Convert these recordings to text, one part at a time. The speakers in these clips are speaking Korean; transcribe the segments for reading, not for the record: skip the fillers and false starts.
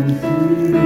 나를 인도하소서.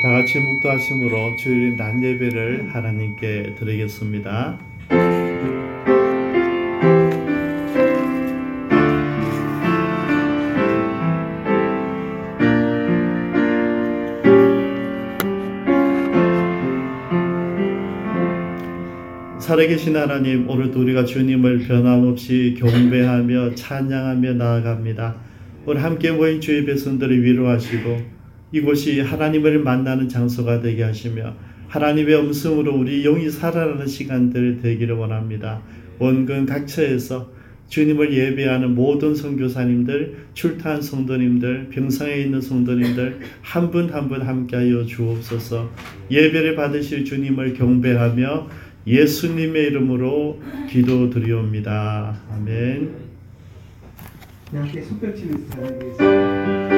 다 같이 묵도하심으로 주일인 낮 예배를 하나님께 드리겠습니다. 살아계신 하나님, 오늘도 우리가 주님을 변함없이 경배하며 찬양하며 나아갑니다. 오늘 함께 모인 주의 백성들을 위로하시고 이곳이 하나님을 만나는 장소가 되게 하시며 하나님의 음성으로 우리 영이 살아나는 시간들 되기를 원합니다. 원근 각처에서 주님을 예배하는 모든 선교사님들, 출타한 성도님들, 병상에 있는 성도님들 한 분 한 분 함께하여 주옵소서. 예배를 받으실 주님을 경배하며 예수님의 이름으로 기도드리옵니다. 아멘. 함께 손뼉치면서 찬양하겠습니다.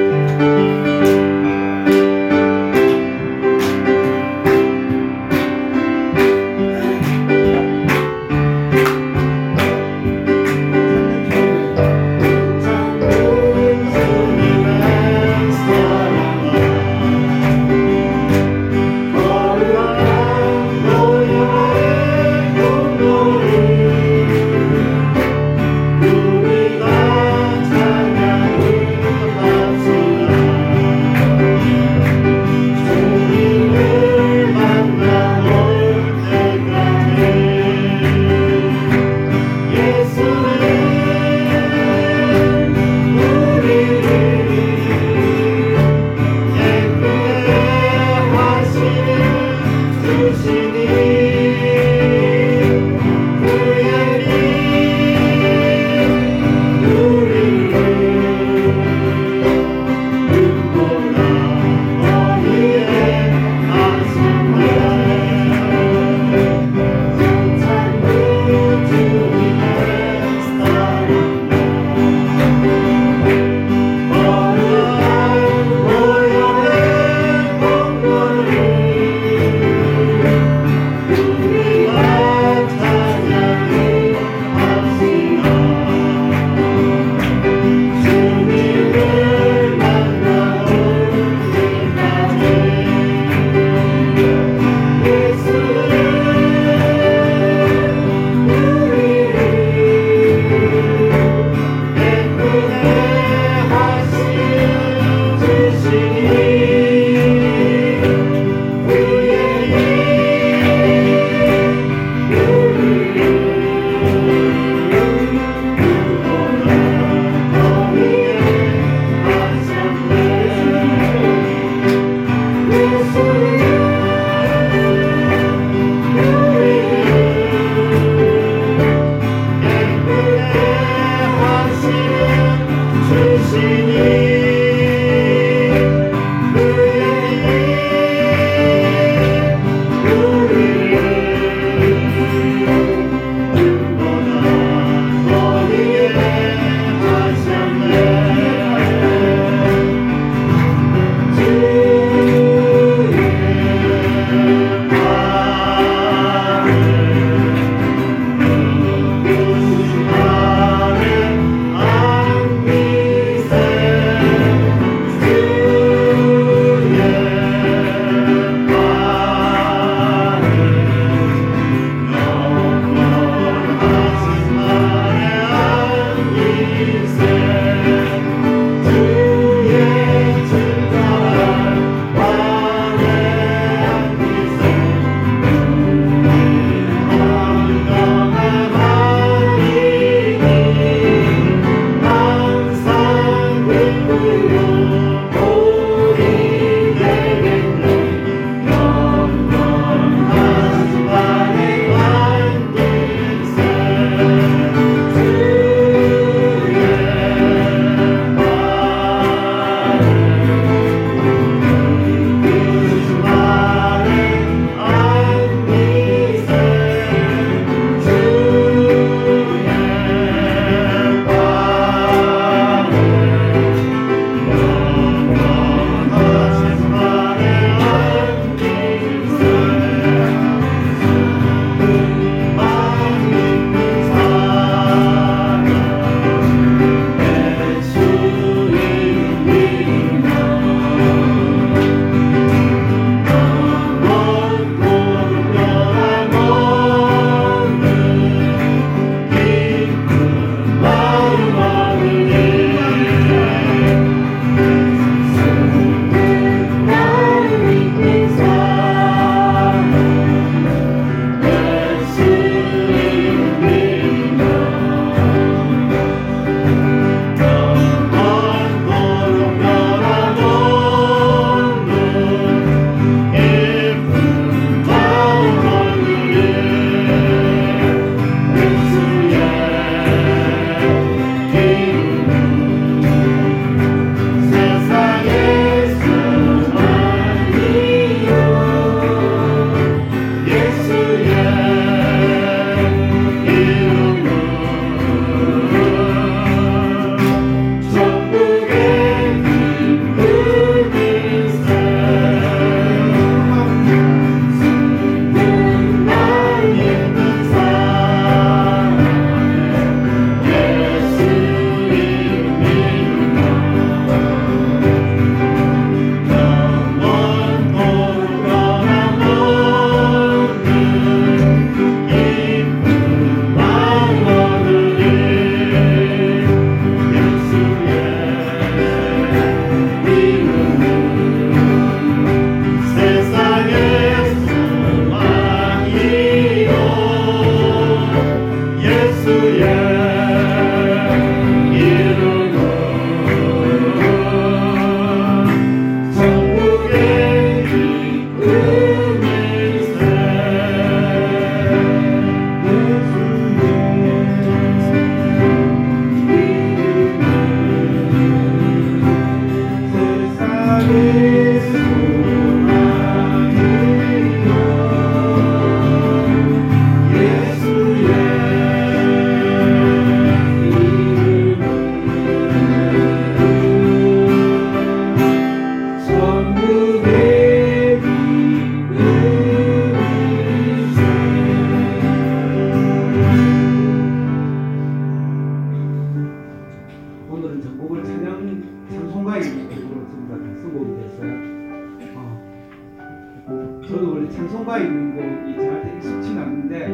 있는 곡이 저한테 익숙치는 않는데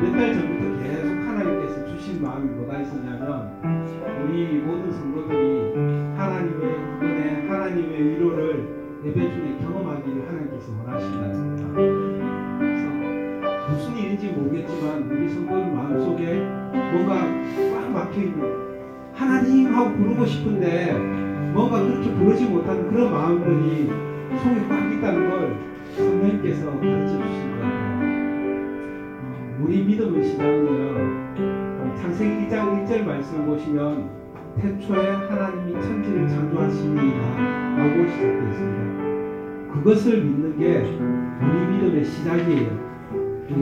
몇 달 전부터 계속 하나님께서 주신 마음이 뭐가 있었냐면 우리 모든 성도들이 하나님의 은혜, 하나님의 위로를 예배 중에 경험하기를 하나님께서 원하신다는 겁니다. 그래서 무슨 일인지 모르겠지만 우리 성도들 마음속에 뭔가 꽉 막혀있는 하나님 하고 부르고 싶은데 뭔가 그렇게 부르지 못하는 그런 마음들이 속에 꽉 있다는 걸 성령님께서 가르쳐주신 것 같아요. 우리 믿음의 시작은요, 창세기 1장 1절 말씀을 보시면 태초에 하나님이 천지를 창조하시니라 라고 시작되어 있습니다. 그것을 믿는 게 우리 믿음의 시작이에요.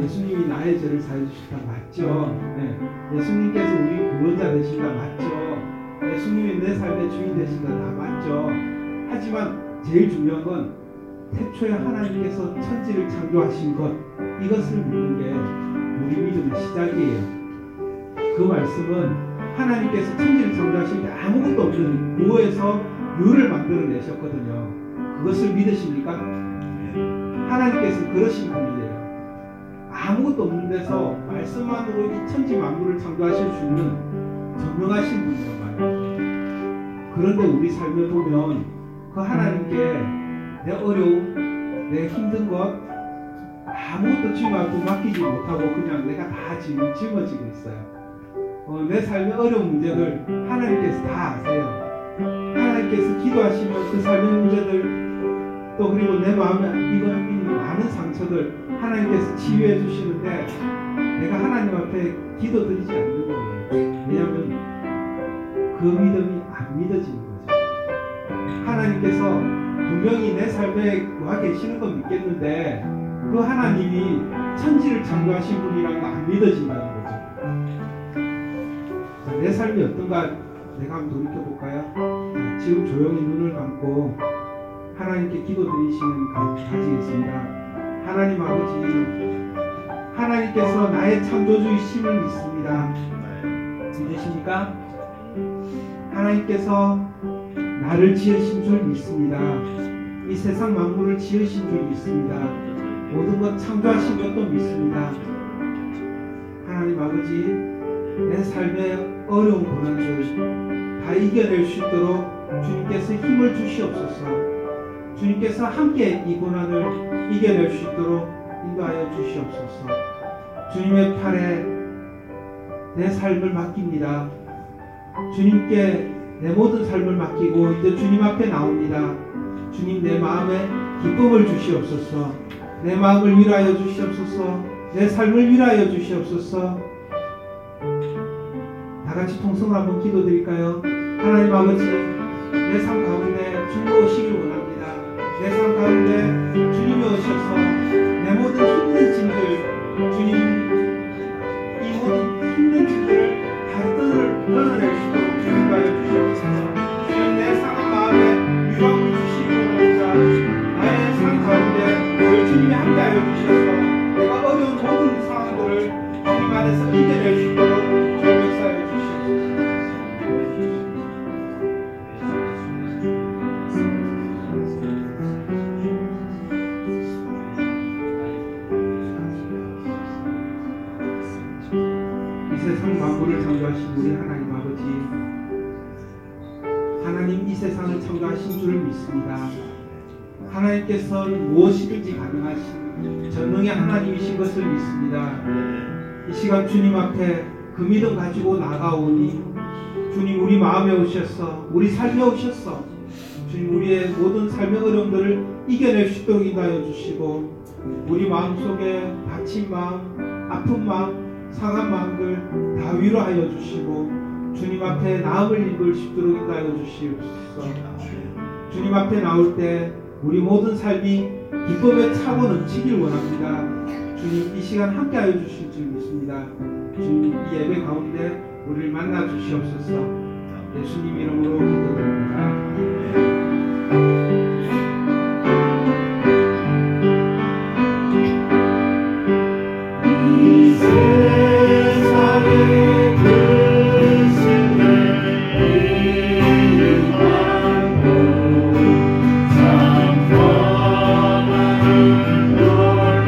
예수님이 나의 죄를 사해주셨다 맞죠? 네. 예수님께서 우리 구원자 되신다 맞죠? 예수님이 내 삶의 주인 되신다 다 맞죠? 하지만 제일 중요한 건 태초에 하나님께서 천지를 창조하신 것, 이것을 믿는 게 우리 믿음의 시작이에요. 그 말씀은 하나님께서 천지를 창조하신 게 아무것도 없는 무에서 유를 만들어내셨거든요. 그것을 믿으십니까? 하나님께서 그러신 분이에요. 아무것도 없는 데서 말씀만으로 이 천지 만물을 창조하실 수 있는 전능하신 분이란 말이에요. 그런데 우리 삶을 보면 그 하나님께 내 어려움, 내 힘든 것 아무것도 주님 앞에 맡기지 못하고 그냥 내가 다 지금 짊어지고 있어요. 내 삶의 어려운 문제들 하나님께서 다 아세요. 하나님께서 기도하시면 그 삶의 문제들 또 그리고 내 마음에 이건 많은 상처들 하나님께서 치유해 주시는데 내가 하나님 앞에 기도 드리지 않는 거예요. 왜냐하면 그 믿음이 안 믿어지는 거죠. 하나님께서 분명히 내 삶에 와 계시는 건 믿겠는데 그 하나님이 천지를 창조하신 분이라는 거 안 믿어진다는 거죠. 내 삶이 어떤가 내가 한번 돌이켜볼까요? 지금 조용히 눈을 감고 하나님께 기도 드리시는 가지겠습니다. 하나님 아버지, 하나님께서 나의 창조주이심을 믿습니다. 믿으십니까? 하나님께서 나를 지으신 줄 믿습니다. 이 세상 만물을 지으신 줄 믿습니다. 모든 것 창조하신 것도 믿습니다. 하나님 아버지, 내 삶의 어려운 고난들 다 이겨낼 수 있도록 주님께서 힘을 주시옵소서. 주님께서 함께 이 고난을 이겨낼 수 있도록 인도하여 주시옵소서. 주님의 팔에 내 삶을 맡깁니다. 주님께 내 모든 삶을 맡기고 이제 주님 앞에 나옵니다. 주님 내 마음에 기쁨을 주시옵소서. 내 마음을 위로하여 주시옵소서. 내 삶을 위로하여 주시옵소서. 다같이 통성을 한번 기도드릴까요? 하나님 아버지, 내 삶 가운데 주님 오시길 원합니다. 내 삶 가운데 주님이 오셔서 내 모든 힘든 짐들, 주님 이 모든 힘든 짐들을 다 떠나낼 수 있도록 주님 가여 주시옵소서. 주님 내 상한 마음에 위로함을 주시고 나의 삶 가운데 오늘 주님이 함께하여 주셔서 내가 어려운 모든 상황들을 주님 안에서 이겨낼 수 있도록 주님 역사하여 주시옵소서. 우리 하나님 아버지, 하나님 이 세상을 창조하신 줄 믿습니다. 하나님께서 무엇이든지 가능하신 전능의 하나님이신 것을 믿습니다. 이 시간 주님 앞에 그 믿음 가지고 나가오니 주님 우리 마음에 오셔서 우리 삶에 오셔서 주님 우리의 모든 삶의 어려움들을 이겨낼 수 있도록 인도하여 주시고 우리 마음속에 다친 마음, 아픈 마음, 상한 마음을 다 위로하여 주시고 주님 앞에 나음을 입을 수 있도록 인도하여 주시옵소서. 주님 앞에 나올 때 우리 모든 삶이 기쁨에 차고 넘치길 원합니다. 주님 이 시간 함께하여 주실 줄 믿습니다. 주님 이 예배 가운데 우리를 만나 주시옵소서. 예수님 이름으로 기도드립니다. Lord.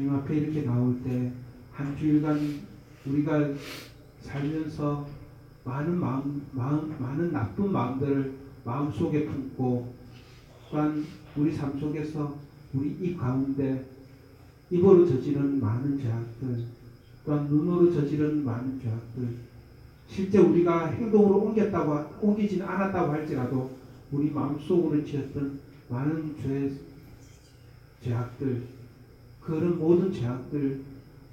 주님 앞에 이렇게 나올 때 한 주일간 우리가 살면서 많은 나쁜 마음들을 마음속에 품고 또한 우리 삶 속에서 우리 입 가운데 입으로 저지른 많은 죄악들 또한 눈으로 저지른 많은 죄악들 실제 우리가 행동으로 옮기진 않았다고 할지라도 우리 마음속으로 지었던 많은 죄악들 그런 모든 죄악들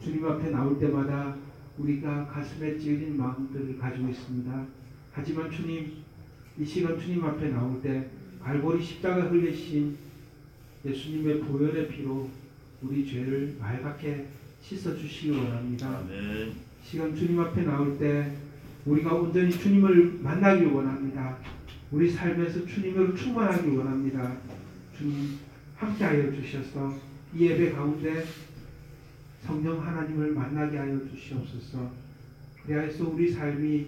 주님 앞에 나올 때마다 우리가 가슴에 찔린 마음들을 가지고 있습니다. 하지만 주님 이 시간 주님 앞에 나올 때 갈보리 십자가 흘리신 예수님의 보혈의 피로 우리 죄를 맑게 씻어주시기 원합니다. 아멘. 시간 주님 앞에 나올 때 우리가 온전히 주님을 만나기 원합니다. 우리 삶에서 주님을 충만하기 원합니다. 주님 함께하여 주셔서 이 예배 가운데 성령 하나님을 만나게 하여 주시옵소서. 그래서 우리 삶이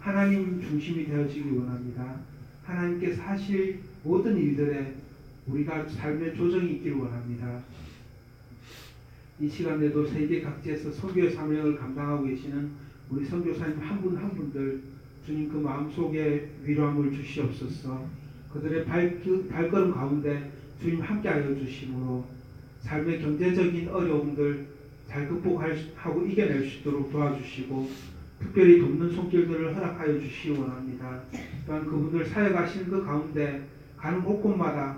하나님 중심이 되어지기 원합니다. 하나님께서 하실 모든 일들에 우리가 삶의 조정이 있길 원합니다. 이 시간에도 세계 각지에서 선교의 사명을 감당하고 계시는 우리 선교사님 한 분 한 분들 주님 그 마음속에 위로함을 주시옵소서. 그들의 발걸음 가운데 주님 함께하여 주심으로 삶의 경제적인 어려움들 잘 극복하고 이겨낼 수 있도록 도와주시고 특별히 돕는 손길들을 허락하여 주시기 원합니다. 또한 그분들 사역하시는 그 가운데 가는 곳곳마다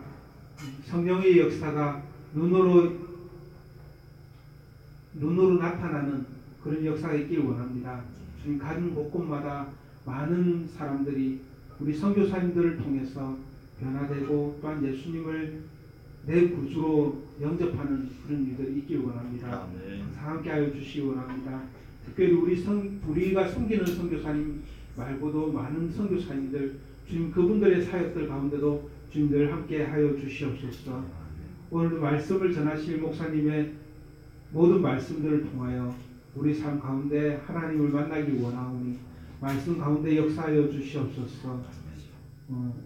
성령의 역사가 눈으로 나타나는 그런 역사가 있기를 원합니다. 주님, 가는 곳곳마다 많은 사람들이 우리 선교사님들을 통해서 변화되고 또한 예수님을 내 구주로 영접하는 그런 일들이 있기를 원합니다. 항상 함께하여 주시기 원합니다. 특별히 우리가 섬기는 선교사님 말고도 많은 선교사님들, 주님 그분들의 사역들 가운데도 주님 늘 함께하여 주시옵소서. 오늘 말씀을 전하실 목사님의 모든 말씀들을 통하여 우리 삶 가운데 하나님을 만나기 원하오니 말씀 가운데 역사하여 주시옵소서.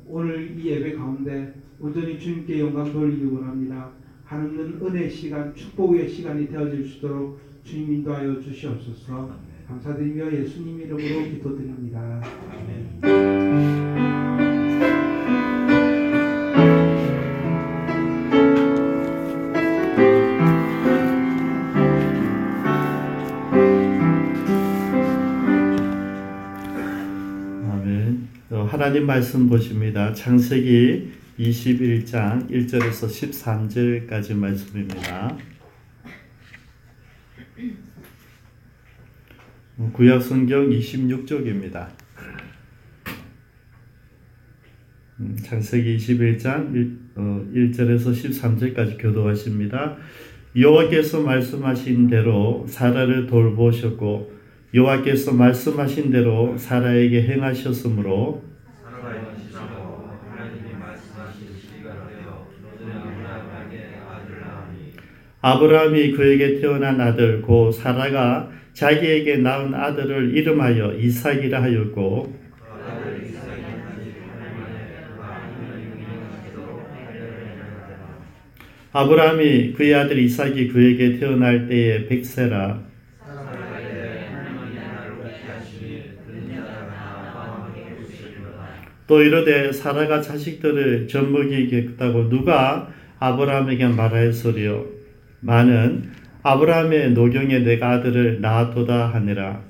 오늘 이 예배 가운데 온전히 주님께 영광 돌리기 원합니다. 한없는 은혜의 시간, 축복의 시간이 되어질 수 있도록 주님 인도하여 주시옵소서. 아멘. 감사드리며 예수님 이름으로 기도드립니다. 아멘. 하나님 말씀 보십니다. 창세기 21장 1절에서 13절까지 말씀입니다. 구약 성경 26쪽입니다. 창세기 21장 1절에서 13절까지 교도하십니다. 여호와께서 말씀하신 대로 사라를 돌보셨고 여호와께서 말씀하신 대로 사라에게 행하셨으므로 아브라함이 그에게 태어난 아들 곧 사라가 자기에게 낳은 아들을 이름하여 이삭이라 하였고 아브라함이 그의 아들 이삭이 그에게 태어날 때에 100세라 또 이르되 사라가 자식들을 젖먹이겠다고 누가 아브라함에게 말하였으리요 만은 아브라함의 노경에 내가 아들을 낳았도다 하니라.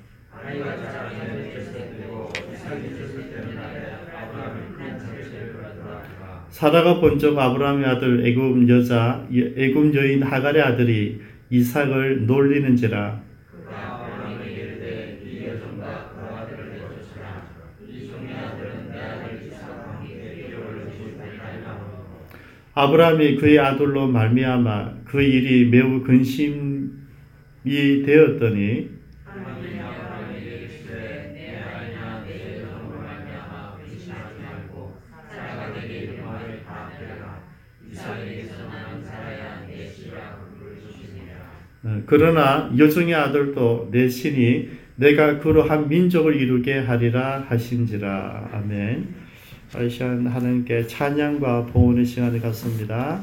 사라가 본적 아브라함의 아들 애굽 여인 하갈의 아들이 이삭을 놀리는지라. 아브라함이 그의 아들로 말미암아 그 일이 매우 근심이 되었더니 그러나 여종의 아들도 내 신이 내가 그로 한 민족을 이루게 하리라 하신지라. 아멘. 이 시간 하나님께 찬양과 봉헌의 시간을 갖습니다.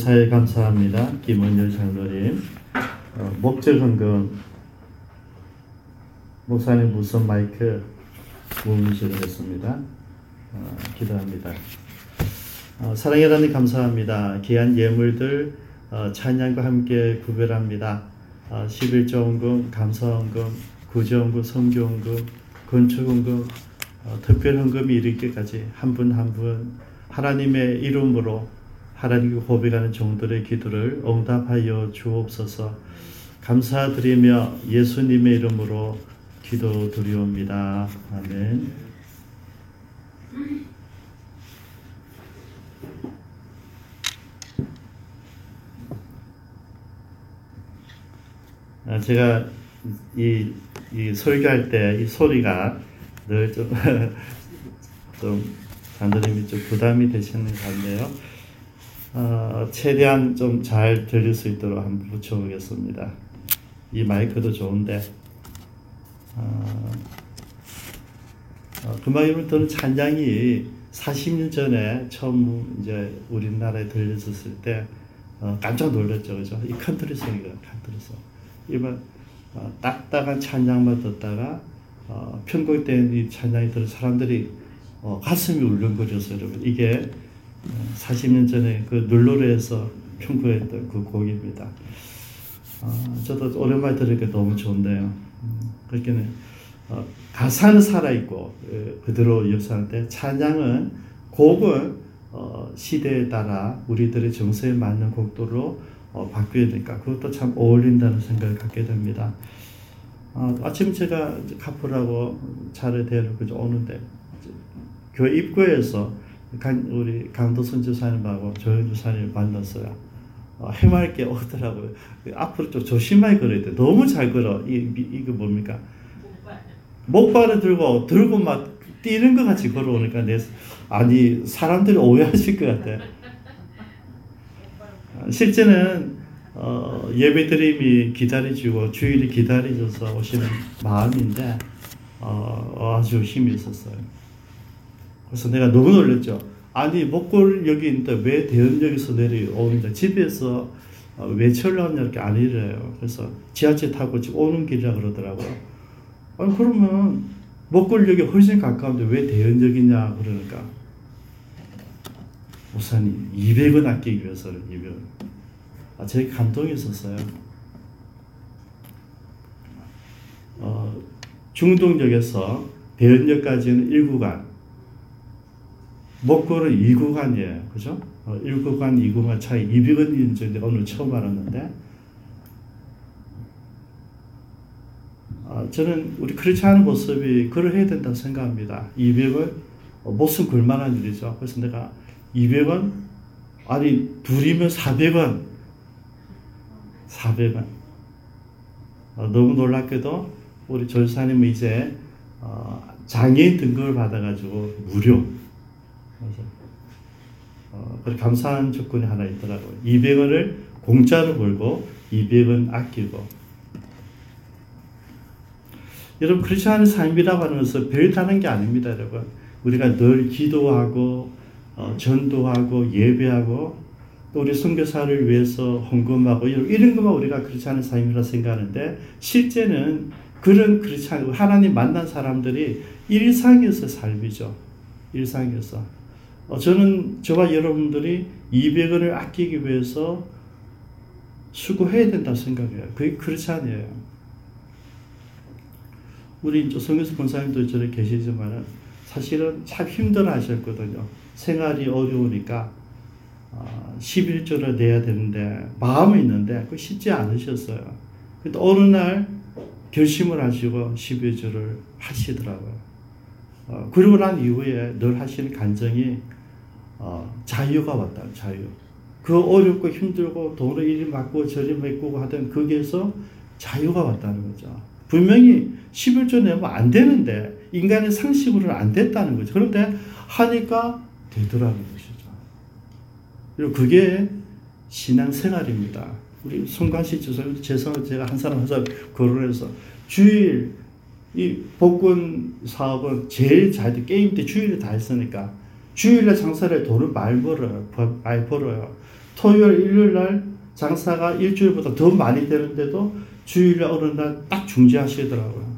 감사에 감사합니다. 김원열 장로님. 목적 헌금 목사님 무선 마이크 문의식을 했습니다. 기도합니다. 사랑의 하나님 감사합니다. 귀한 예물들 찬양과 함께 구별합니다. 11조 헌금, 감사 헌금, 구제 헌금, 선교 헌금, 건축 헌금, 특별 헌금이 이르기까지 한 분 한 분 하나님의 이름으로 하나님께 고백하는 종들의 기도를 응답하여 주옵소서. 감사드리며 예수님의 이름으로 기도드리옵니다. 아멘. 제가 이 설교할 때 이 소리가 늘 좀 장로님이 좀 부담이 되시는 것 같네요. 최대한 좀 잘 들릴 수 있도록 한번 붙여보겠습니다. 이 마이크도 좋은데 금방 여러분들은 찬양이 40년 전에 처음 이제 우리나라에 들렸었을 때 깜짝 놀랐죠, 그죠? 이 컨트리송이에요, 컨트리송. 이번 딱딱한 찬양만 듣다가 편곡된 이 찬양이 들은 사람들이 가슴이 울렁거렸어요, 여러분. 이게 40년 전에 그 눌러레에서 편곡했던 그 곡입니다. 저도 오랜만에 들으니까 너무 좋은데요. 그렇게는 가사는 살아있고 그대로 역사하는데 찬양은 곡은 시대에 따라 우리들의 정서에 맞는 곡도로 바뀌어야 되니까 그것도 참 어울린다는 생각을 갖게 됩니다. 아침 제가 카풀하고 차를 대놓고 오는데 교회 입구에서 우리 강도 선지사님하고 조영주 사님을 만났어요. 해맑을 게 없더라고요. 앞으로 좀 조심하게 걸어야 돼. 너무 잘 걸어. 이거 뭡니까? 목발을 들고 막 뛰는 것 같이 걸어오니까 아니 사람들이 오해하실 것 같아. 실제는 예배드림이 기다려주고 주일이 기다려줘서 오시는 마음인데 아주 힘이 있었어요. 그래서 내가 너무 놀랐죠. 아니 목골 여기 있는데 왜 대흥역에서 내려오는데 집에서 외출을 하면 이렇게 안 이래요. 그래서 지하철 타고 집 오는 길이라 그러더라고요. 아니 그러면 목골역이 훨씬 가까운데 왜 대흥역이냐 그러니까 목사님 200원 아끼기 위해서는 200원. 제 감동이 있었어요. 중동역에서 대연역까지는 1구간, 목골은 2구간이에요. 그죠? 1구간, 2구간 차이 200원인 줄 오늘 처음 알았는데, 저는 우리 크리스찬 모습이 그러해야 된다고 생각합니다. 200원, 목숨 걸만한 일이죠. 그래서 내가 200원, 아니, 둘이면 400원, 400원. 너무 놀랍게도 우리 조사님은 이제 장애인 등급을 받아가지고 무료. 그래서 감사한 조건이 하나 있더라고요. 200원을 공짜로 벌고 200원 아끼고. 여러분 크리스찬의 삶이라고 하면서 별다른 게 아닙니다, 여러분. 우리가 늘 기도하고 전도하고 예배하고. 또 우리 선교사를 위해서 헌금하고 이런 것만 우리가 크리스찬의 삶이라 생각하는데 실제는 그런 크리스찬 하나님 만난 사람들이 일상에서 삶이죠. 일상에서 저는 저와 여러분들이 200원을 아끼기 위해서 수고해야 된다고 생각해요. 그게 크리스찬이에요. 우리 성교사 권사님도 저기 계시지만 사실은 참 힘들어 하셨거든요. 생활이 어려우니까 11조를 내야 되는데 마음이 있는데 그 쉽지 않으셨어요. 근데 어느 날 결심을 하시고 11조를 하시더라고요. 그러고 난 이후에 늘 하시는 간증이 자유가 왔다. 자유. 그 어렵고 힘들고 돈을 이리 맡고 저리 맡고 하던 거기에서 자유가 왔다는 거죠. 분명히 11조 내면 안 되는데 인간의 상식으로는 안 됐다는 거죠. 그런데 하니까 되더라는 거죠. 그리고 그게 신앙생활입니다. 우리 송관식 주사님 죄송해요. 제가 한 사람 한 사람 거론해서 주일 이 복권 사업은 제일 잘 돼. 게임 때 주일을 다 했으니까 주일에 장사를 돈을 많이 벌어요. 토요일, 일요일 날 장사가 일주일보다 더 많이 되는데도 주일날 어느 날 딱 중지하시더라고요.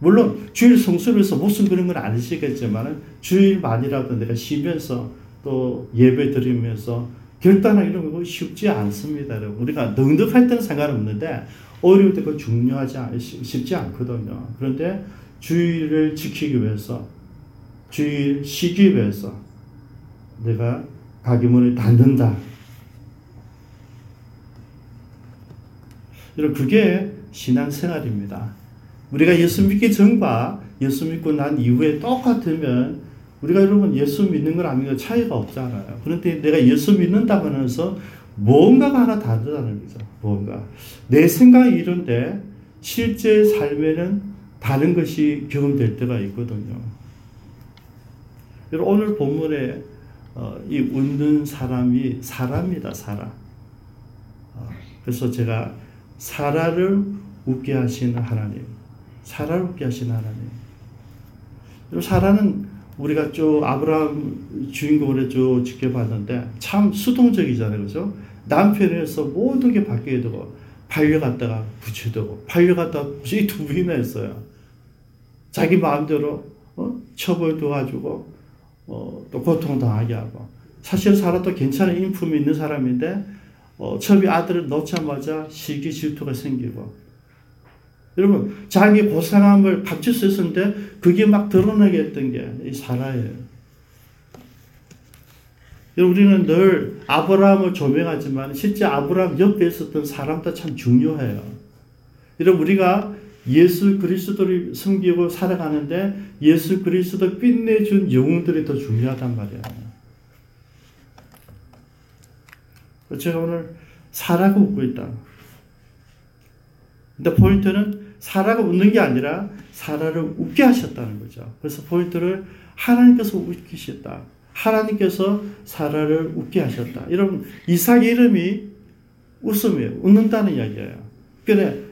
물론 주일 성수에서 무슨 그런 건 아니시겠지만 주일만이라도 내가 쉬면서 또 예배 드리면서 결단하기는 건 쉽지 않습니다. 여러분. 우리가 능력할 때는 상관없는데 어려울 때 그건 쉽지 않거든요. 그런데 주일을 지키기 위해서 주일 쉬기 위해서 내가 가게 문을 닫는다. 여러분 그게 신앙생활입니다. 우리가 예수 믿기 전과 예수 믿고 난 이후에 똑같으면 우리가 여러분 예수 믿는 걸 안 믿는 건 차이가 없잖아요. 그런데 내가 예수 믿는다고 하면서 뭔가가 하나 다르다는 거죠. 뭔가. 내 생각이 이런데 실제 삶에는 다른 것이 경험될 때가 있거든요. 여러분 오늘 본문에 이 웃는 사람이 사라입니다. 사라. 그래서 제가 사라를 웃게 하시는 하나님. 사라를 웃게 하시는 하나님. 여러분 사라는 우리가 쭉 아브라함 주인공으로 쭉 지켜봤는데 참 수동적이잖아요. 그렇죠? 남편에서 모든 게 바뀌게 되고 팔려갔다가 부채되고 팔려갔다가 이 두 번이나 했어요. 자기 마음대로 처벌도 가지고 또 고통당하게 하고 사실 사라도 괜찮은 인품이 있는 사람인데 처음에 아들을 놓자마자 시기 질투가 생기고 여러분 자기 고상함을 값질 수 있었는데 그게 막 드러나게 했던 게 이 사라예요. 우리는 늘 아브라함을 조명하지만 실제 아브라함 옆에 있었던 사람도 참 중요해요. 여러분 우리가 예수 그리스도를 섬기고 살아가는데 예수 그리스도 빛내준 영웅들이 더 중요하단 말이에요. 제가 오늘 사라가 웃고 있다. 근데 포인트는 사라가 웃는 게 아니라 사라를 웃게 하셨다는 거죠. 그래서 포인트를 하나님께서 웃기셨다. 하나님께서 사라를 웃게 하셨다. 여러분 이삭의 이름이 웃음이에요. 웃는다는 이야기예요. 그래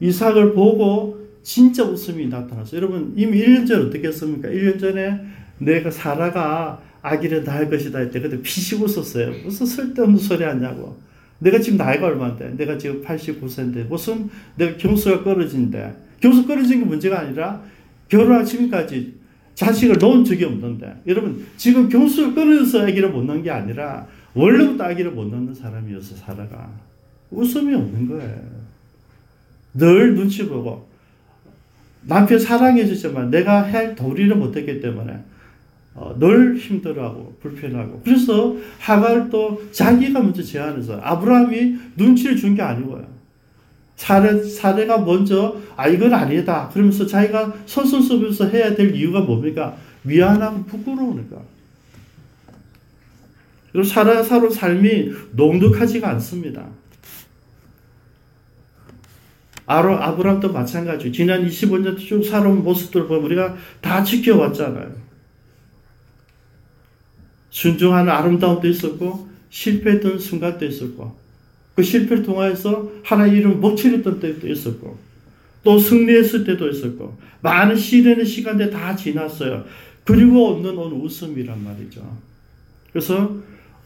이삭을 보고 진짜 웃음이 나타났어요. 여러분 이미 1년 전에 어떻게 했습니까? 1년 전에 내가 사라가 아기를 낳을 것이다 할 때 그때 피식 웃었어요. 무슨 쓸데없는 소리 하냐고. 내가 지금 나이가 얼마인데 내가 지금 89세인데 무슨 내가 경수가 떨어진데 경수 떨어진 게 문제가 아니라 결혼할 지금까지 자식을 놓은 적이 없는데 여러분 지금 경수가 떨어져서 아기를 못 낳은 게 아니라 원래부터 아기를 못 낳는 사람이어서 사라가 웃음이 없는 거예요. 늘 눈치 보고 남편 사랑해 주지만 내가 할 도리를 못했기 때문에 늘 힘들어하고 불편하고 그래서 하갈을 또 자기가 먼저 제안해서 아브라함이 눈치를 준 게 아니고요. 사례가 먼저 이건 아니다 그러면서 자기가 선수섭에서 해야 될 이유가 뭡니까? 미안하고 부끄러우니까. 그리고 사로 삶이 녹록하지가 않습니다. 아브라함도 마찬가지고 지난 25년 쭉 살아온 모습들을 보면 우리가 다 지켜왔잖아요. 순종하는 아름다움도 있었고 실패했던 순간도 있었고 그 실패를 통해서 하나의 이름을 못 지냈던 때도 있었고 또 승리했을 때도 있었고 많은 시련의 시간들이 다 지났어요. 그리고 없는 오늘 웃음이란 말이죠. 그래서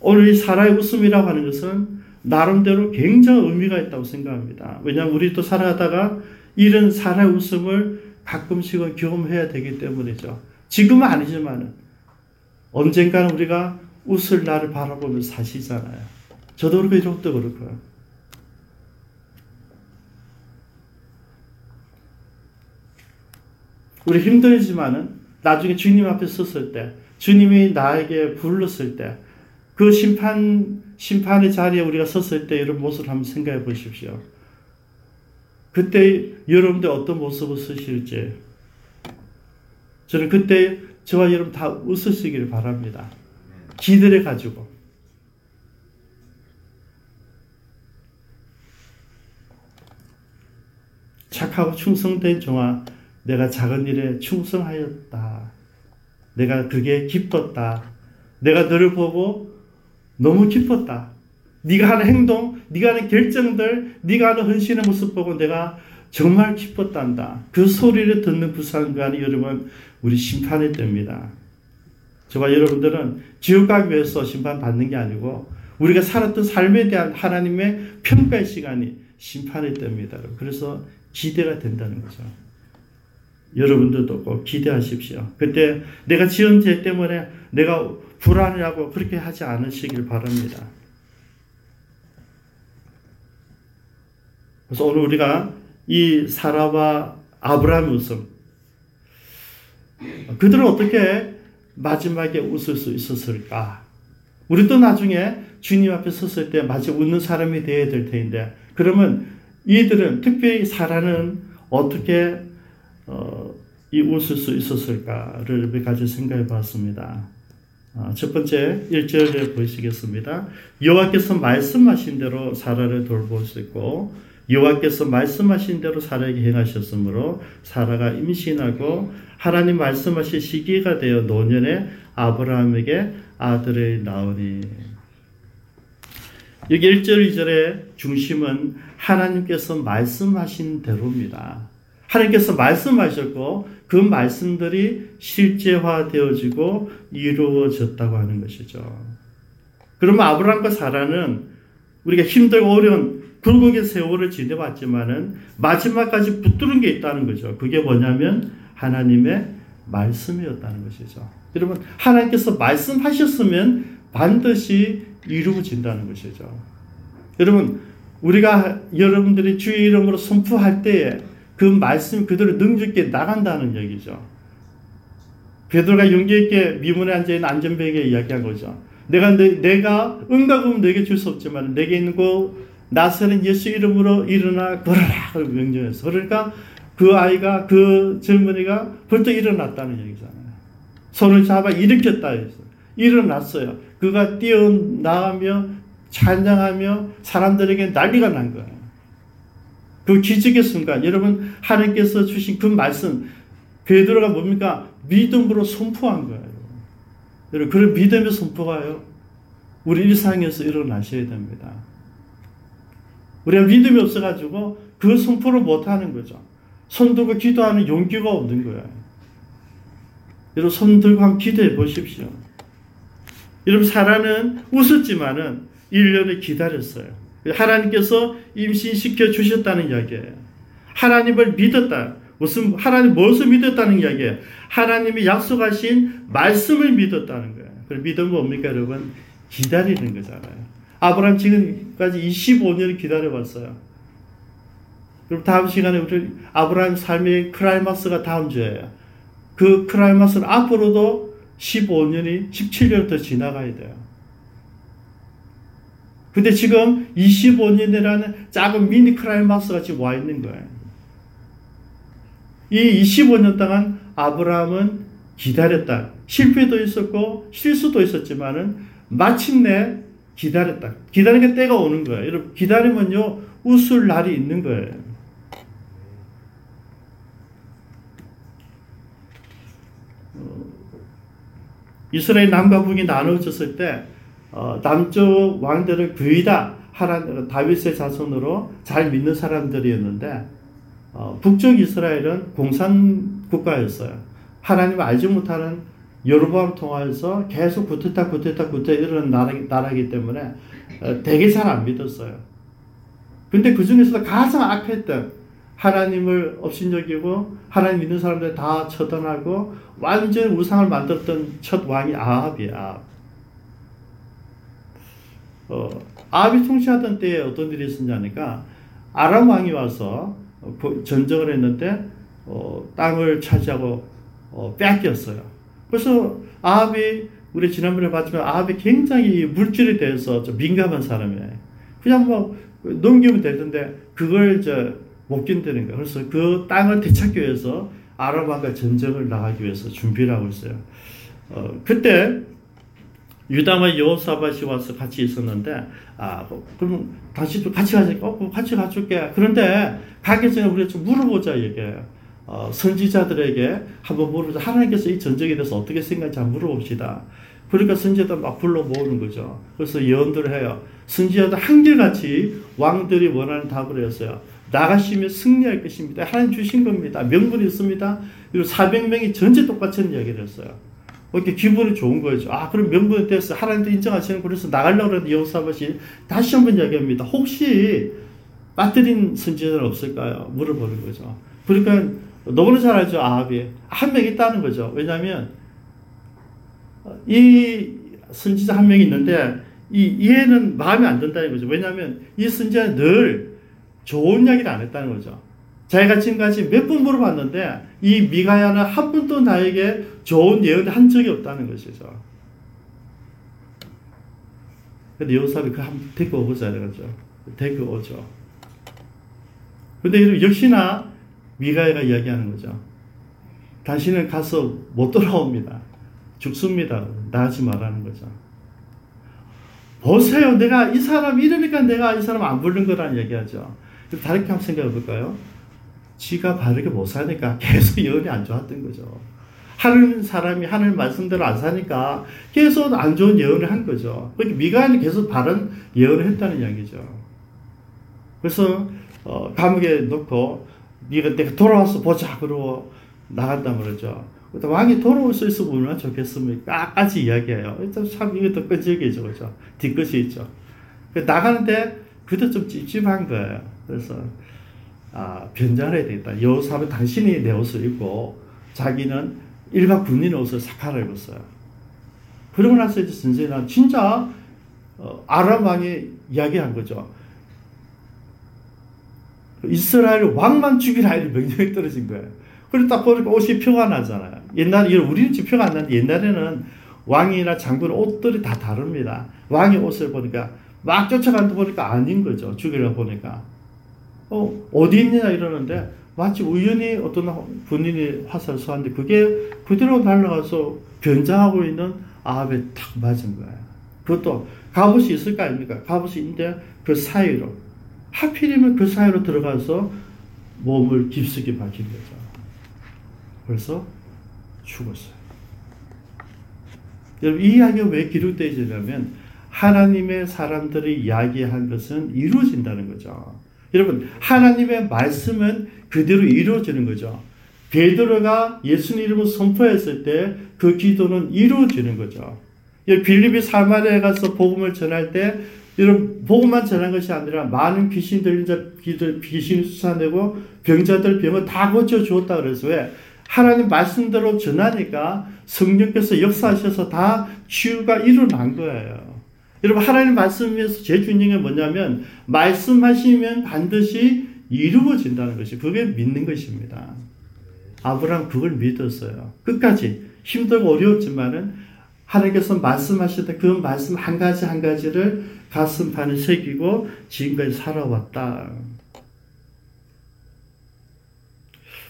오늘 이 사라의 웃음이라고 하는 것은 나름대로 굉장히 의미가 있다고 생각합니다. 왜냐하면 우리도 살아가다가 이런 사라의 웃음을 가끔씩은 경험해야 되기 때문이죠. 지금은 아니지만은 언젠가는 우리가 웃을 날을 바라보면서 사시잖아요. 저도 그렇고 이것도 그렇고요. 우리 힘들지만은 나중에 주님 앞에 섰을 때 주님이 나에게 불렀을 때 그 심판의 자리에 우리가 섰을 때 이런 모습을 한번 생각해 보십시오. 그때 여러분들 어떤 모습을 쓰실지 저는 그때 저와 여러분 다 웃으시기를 바랍니다. 기대를 가지고. 착하고 충성된 종아, 내가 작은 일에 충성하였다. 내가 그게 기뻤다. 내가 너를 보고 너무 기뻤다. 네가 하는 행동, 네가 하는 결정들, 네가 하는 헌신의 모습 보고 내가 정말 기뻤단다. 그 소리를 듣는 그 순간이 여러분 우리 심판의 때입니다. 저와 여러분들은 지옥가기 위해서 심판받는 게 아니고 우리가 살았던 삶에 대한 하나님의 평가의 시간이 심판의 때입니다. 그래서 기대가 된다는 거죠. 여러분들도 꼭 기대하십시오. 그때 내가 지은 죄 때문에 내가 불안해하고 그렇게 하지 않으시길 바랍니다. 그래서 오늘 우리가 이 사라와 아브라함의 웃음, 그들은 어떻게 마지막에 웃을 수 있었을까? 우리도 나중에 주님 앞에 섰을 때 마치 웃는 사람이 되어야 될 텐데, 그러면 이들은 특별히 사라는 어떻게 이 웃을 수 있었을까를 몇 가지 생각해 봤습니다. 첫 번째 1절에 보시겠습니다. 여호와께서 말씀하신 대로 사라를 돌보시고 여호와께서 말씀하신 대로 사라에게 행하셨으므로 사라가 임신하고 하나님 말씀하신 시기가 되어 노년에 아브라함에게 아들을 낳으니. 여기 1절 2절의 중심은 하나님께서 말씀하신 대로입니다. 하나님께서 말씀하셨고 그 말씀들이 실제화되어지고 이루어졌다고 하는 것이죠. 그러면 아브라함과 사라는 우리가 힘들고 어려운 굴곡의 세월을 지내왔지만은 마지막까지 붙드는 게 있다는 거죠. 그게 뭐냐면 하나님의 말씀이었다는 것이죠. 여러분, 하나님께서 말씀하셨으면 반드시 이루어진다는 것이죠. 여러분, 우리가 여러분들이 주의 이름으로 선포할 때에 그 말씀이 그대로 능력있게 나간다는 얘기죠. 베드로가 용기있게 미문에 앉아있는 안전뱅이에 이야기한 거죠. 내가 은가금 내게 줄 수 없지만 내게 있는 거 나서는 예수 이름으로 일어나 걸어라 명령해서, 그러니까 그 젊은이가 벌떡 일어났다는 얘기잖아요. 손을 잡아 일으켰다 해서 일어났어요. 그가 뛰어나가며 찬양하며 사람들에게 난리가 난 거예요. 그 기적의 순간, 여러분, 하나님께서 주신 그 말씀, 베드로가 뭡니까? 믿음으로 선포한 거예요. 여러분, 그런 믿음의 선포가요, 우리 일상에서 일어나셔야 됩니다. 우리가 믿음이 없어가지고 그 선포를 못하는 거죠. 손 들고 기도하는 용기가 없는 거예요. 여러분, 손 들고 한번 기도해 보십시오. 여러분, 사라는 웃었지만은 1년을 기다렸어요. 하나님께서 임신시켜 주셨다는 이야기예요. 하나님을 믿었다. 무슨 하나님 무엇을 믿었다는 이야기예요? 하나님이 약속하신 말씀을 믿었다는 거예요. 그럼 믿음은 뭡니까, 여러분? 기다리는 거잖아요. 아브라함 지금까지 25년을 기다려봤어요. 그럼 다음 시간에 우리 아브라함 삶의 크라이마스가 다음 주에요. 그 크라이마스는 앞으로도 17년이 더 지나가야 돼요. 근데 지금 25년이라는 작은 미니 크라이마스가 지금 와 있는 거예요. 이 25년 동안 아브라함은 기다렸다. 실패도 있었고 실수도 있었지만은 마침내 기다렸다. 기다리니까 때가 오는 거예요. 여러분, 기다리면요, 웃을 날이 있는 거예요. 이스라엘 남과 북이 나누어졌을 때 남쪽 왕들은 거의 다 하나님 다윗의 자손으로 잘 믿는 사람들이었는데 북쪽 이스라엘은 공산 국가였어요. 하나님을 알지 못하는 여로보암 통하여서 계속 구태타 이런 나라이기 때문에 되게 잘 안 믿었어요. 근데 그 중에서도 가장 악했던, 하나님을 업신여기고 하나님 믿는 사람들 다 처단하고 완전 우상을 만들었던 첫 왕이 아합이에요. 아합이 통치하던 때에 어떤 일이 있었냐니까 아람 왕이 와서 전쟁을 했는데 땅을 차지하고 뺏겼어요. 그래서 아합이, 우리 지난번에 봤지만 아합이 굉장히 물질에 대해서 좀 민감한 사람이에요. 그냥 뭐 넘기면 되던데 그걸 못 견디는 거예요. 그래서 그 땅을 되찾기 위해서 아람 왕과 전쟁을 나가기 위해서 준비를 하고 있어요. 그때 유다와 여호사밧이 와서 같이 있었는데, 그럼 당신도 같이 가자니까, 같이 가줄게. 그런데 가기 전에 우리가 좀 물어보자 얘기해요. 선지자들에게 한번 물어보자. 하나님께서 이 전쟁에 대해서 어떻게 생각하는지 한번 물어봅시다. 그러니까 선지자들 막 불러 모으는 거죠. 그래서 예언들을 해요. 선지자들 한결같이 왕들이 원하는 답을 했어요. 나가시면 승리할 것입니다. 하나님 주신 겁니다. 명분이 있습니다. 그리고 400명이 전체 똑같은 이야기를 했어요. 이렇게 기분이 좋은 거죠. 아, 그럼 명분에 대해서 하나님도 인정하시는, 그래서 나가려고 하는데 여호사밧이 다시 한번 이야기합니다. 혹시 빠뜨린 선지자는 없을까요? 물어보는 거죠. 그러니까 너무나 잘 알죠. 아합이 한 명이 있다는 거죠. 왜냐하면 이 선지자 한 명이 있는데 이 얘는 마음에 안 든다는 거죠. 왜냐하면 이 선지자는 늘 좋은 이야기를 안 했다는 거죠. 자기가 지금까지 몇 번 물어봤는데 이 미가야는 한 번도 나에게 좋은 예언을 한 적이 없다는 것이죠. 근데 여호사밧이 그 한번 데리고 오고자 하는 거죠. 데리고 오죠. 근데 역시나 미가야가 이야기하는 거죠. 당신은 가서 못 돌아옵니다. 죽습니다. 나가지 말라는 거죠. 보세요. 내가 이 사람 이러니까 내가 이 사람 안 부르는 거라는 얘기하죠. 다르게 한번 생각해 볼까요? 지가 바르게 못 사니까 계속 여운이 안 좋았던 거죠. 하는 사람이 하는 말씀대로 안 사니까 계속 안 좋은 예언을 한 거죠. 그러니까 미가야는 계속 바른 예언을 했다는 이야기죠. 그래서 감옥에 놓고 네가 돌아와서 보자 그러고 나간다 그러죠. 왕이 돌아올 수 있어 보면 좋겠습니까? 까지 이야기해요. 참 이것도 끈질기죠, 그죠? 뒤끝이 있죠. 나가는데 그것도 좀 찝찝한 거예요. 그래서 변장을 해야 되겠다. 여호사밧 당신이 내 옷을 입고 자기는 일반 군인 옷을 싹 갈아입었어요. 그러고 나서 이제 선생님은 진짜 아람 왕이 이야기한 거죠. 이스라엘 왕만 죽이라 이런 명령이 떨어진 거예요. 그리고 딱 보니까 옷이 표가 나잖아요. 옛날에 우리는 지금 표가 안 나는데 옛날에는 왕이나 장군 옷들이 다 다릅니다. 왕의 옷을 보니까 막 쫓아가다 보니까 아닌 거죠. 죽이려고 보니까 어디 있느냐 이러는데 마치 우연히 어떤 군인이 화살을 쏘았는데 그게 그대로 날아가서 변장하고 있는 아합에 탁 맞은 거예요. 그것도 갑옷이 있을 거 아닙니까? 갑옷이 있는데 그 사이로 하필이면 그 사이로 들어가서 몸을 깊숙이 박힌 거죠. 그래서 죽었어요. 여러분, 이 이야기가 왜 기록되어 있냐면 하나님의 사람들이 이야기한 것은 이루어진다는 거죠. 여러분, 하나님의 말씀은 그대로 이루어지는 거죠. 베드로가 예수님 이름을 선포했을 때 그 기도는 이루어지는 거죠. 빌립이 사마리아에 가서 복음을 전할 때 여러분, 복음만 전한 것이 아니라 많은 귀신 들린 자들 귀신 수사되고 병자들 병을 다 고쳐주었다 그래서 왜? 하나님 말씀대로 전하니까 성령께서 역사하셔서 다 치유가 일어난 거예요. 여러분, 하나님 말씀에서 제 중요한 게 뭐냐면 말씀하시면 반드시 이루어진다는 것이 그게 믿는 것입니다. 아브라함 그걸 믿었어요. 끝까지 힘들고 어려웠지만은 하나님께서 말씀하실 때 그 말씀 한 가지 한 가지를 가슴판에 새기고 지금까지 살아왔다.